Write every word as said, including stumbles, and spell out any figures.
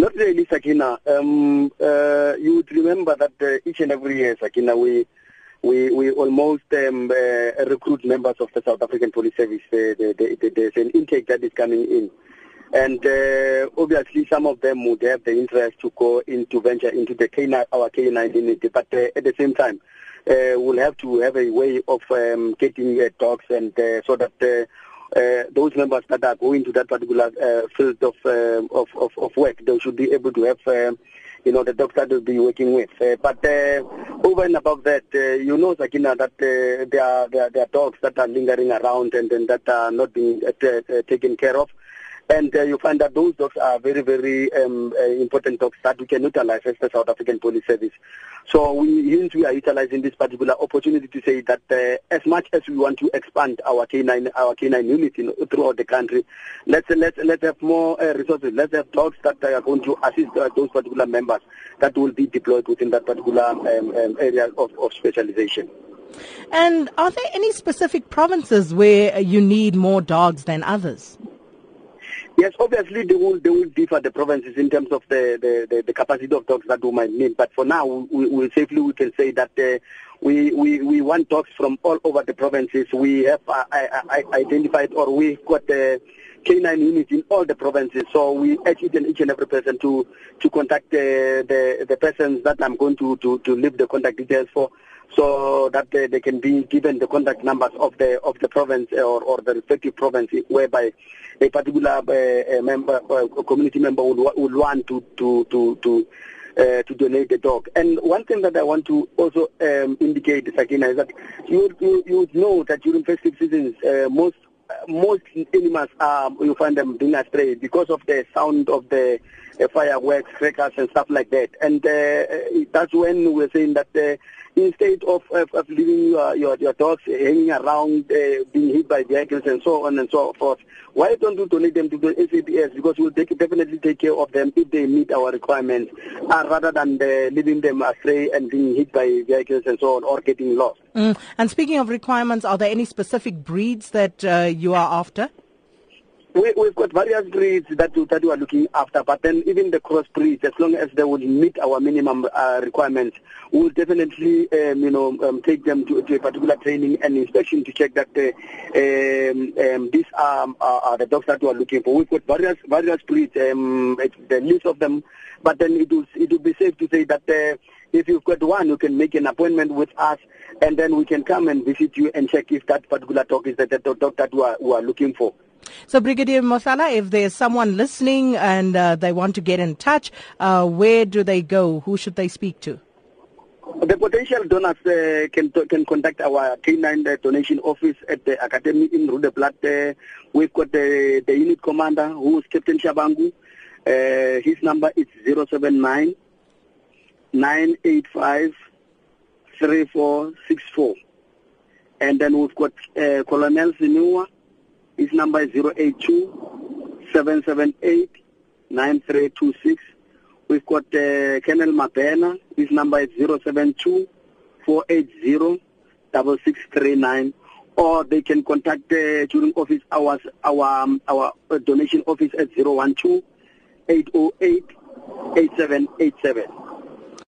Not really, Sakina. Um, uh, you would remember that uh, each and every year, Sakina, we we we almost um, uh, recruit members of the South African Police Service. Uh, the, the, the, there's an intake that is coming in, and uh, obviously some of them would have the interest to go into venture into the K nine, our K nine unit. But uh, at the same time, uh, we'll have to have a way of um, getting uh, dogs, and uh, so that. Uh, Uh, those members that are going to that particular uh, field of, uh, of of of work, they should be able to have, uh, you know, the dogs that they'll be working with. Uh, but uh, over and above that, uh, you know, Sakina, that uh, there are there are dogs that are lingering around and, and that are not being uh, t- uh, taken care of, and uh, you find that those dogs are very very um, uh, important dogs that we can utilize as the South African Police Service. So we, hence we are utilizing this particular opportunity to say that uh, as much as we want to expand our K nine our K nine unit in, throughout the country, let's let's let's have more uh, resources. Let's have dogs that are going to assist uh, those particular members that will be deployed within that particular um, um, area of, of specialization. And are there any specific provinces where you need more dogs than others? Yes, obviously they will they will differ the provinces in terms of the, the, the, the capacity of dogs that we might need. But for now, we, we safely we can say that uh, we, we we want dogs from all over the provinces. We have uh, I, I identified, or we've got the K nine units in all the provinces. So we urge each and each and every person to to contact the the, the persons that I'm going to, to, to leave the contact details for, so that they, they can be given the contact numbers of the of the province or, or the respective province, whereby a particular uh, member, uh, community member would, would want to to to to, uh, to donate the dog. And one thing that I want to also um, indicate, Sakina, is that you you you would know that during festive seasons, uh, most most animals are, you find them being astray because of the sound of the uh, fireworks, crackers, and stuff like that. And uh, that's when we're saying that. Uh, Instead of, of, of leaving your, your, your dogs hanging around, uh, being hit by vehicles and so on and so forth, why don't you donate them to the S A P S? Because we'll take, definitely take care of them if they meet our requirements, uh, rather than uh, leaving them astray and being hit by vehicles and so on, or getting lost. Mm. And speaking of requirements, are there any specific breeds that uh, you are after? We, we've got various breeds that we, that we are looking after, but then even the crossbreeds, as long as they will meet our minimum uh, requirements, we will definitely, um, you know, um, take them to, to a particular training and inspection to check that uh, um, um, these are, are, are the dogs that we are looking for. We've got various various breeds, um, the list of them, but then it will it will be safe to say that. Uh, If you've got one, you can make an appointment with us, and then we can come and visit you and check if that particular dog is the, the, the dog that we are, we are looking for. So, Brigadier Mohlala, if there's someone listening and uh, they want to get in touch, uh, where do they go? Who should they speak to? The potential donors uh, can can contact our K nine donation office at the academy in Rudeblat. Uh, we've got the, the unit commander, who is Captain Shabangu. Uh, his number is zero seven nine nine eight five, three four six four. And then we've got uh, Colonel Sinua. His number is zero eight two, seven seven eight, nine three two six. We've got uh, Colonel Materna. His number is zero seven two, four eight zero, six six three nine. Or they can contact uh, during office hours our um, our donation office at zero one two, eight zero eight, eight seven eight seven.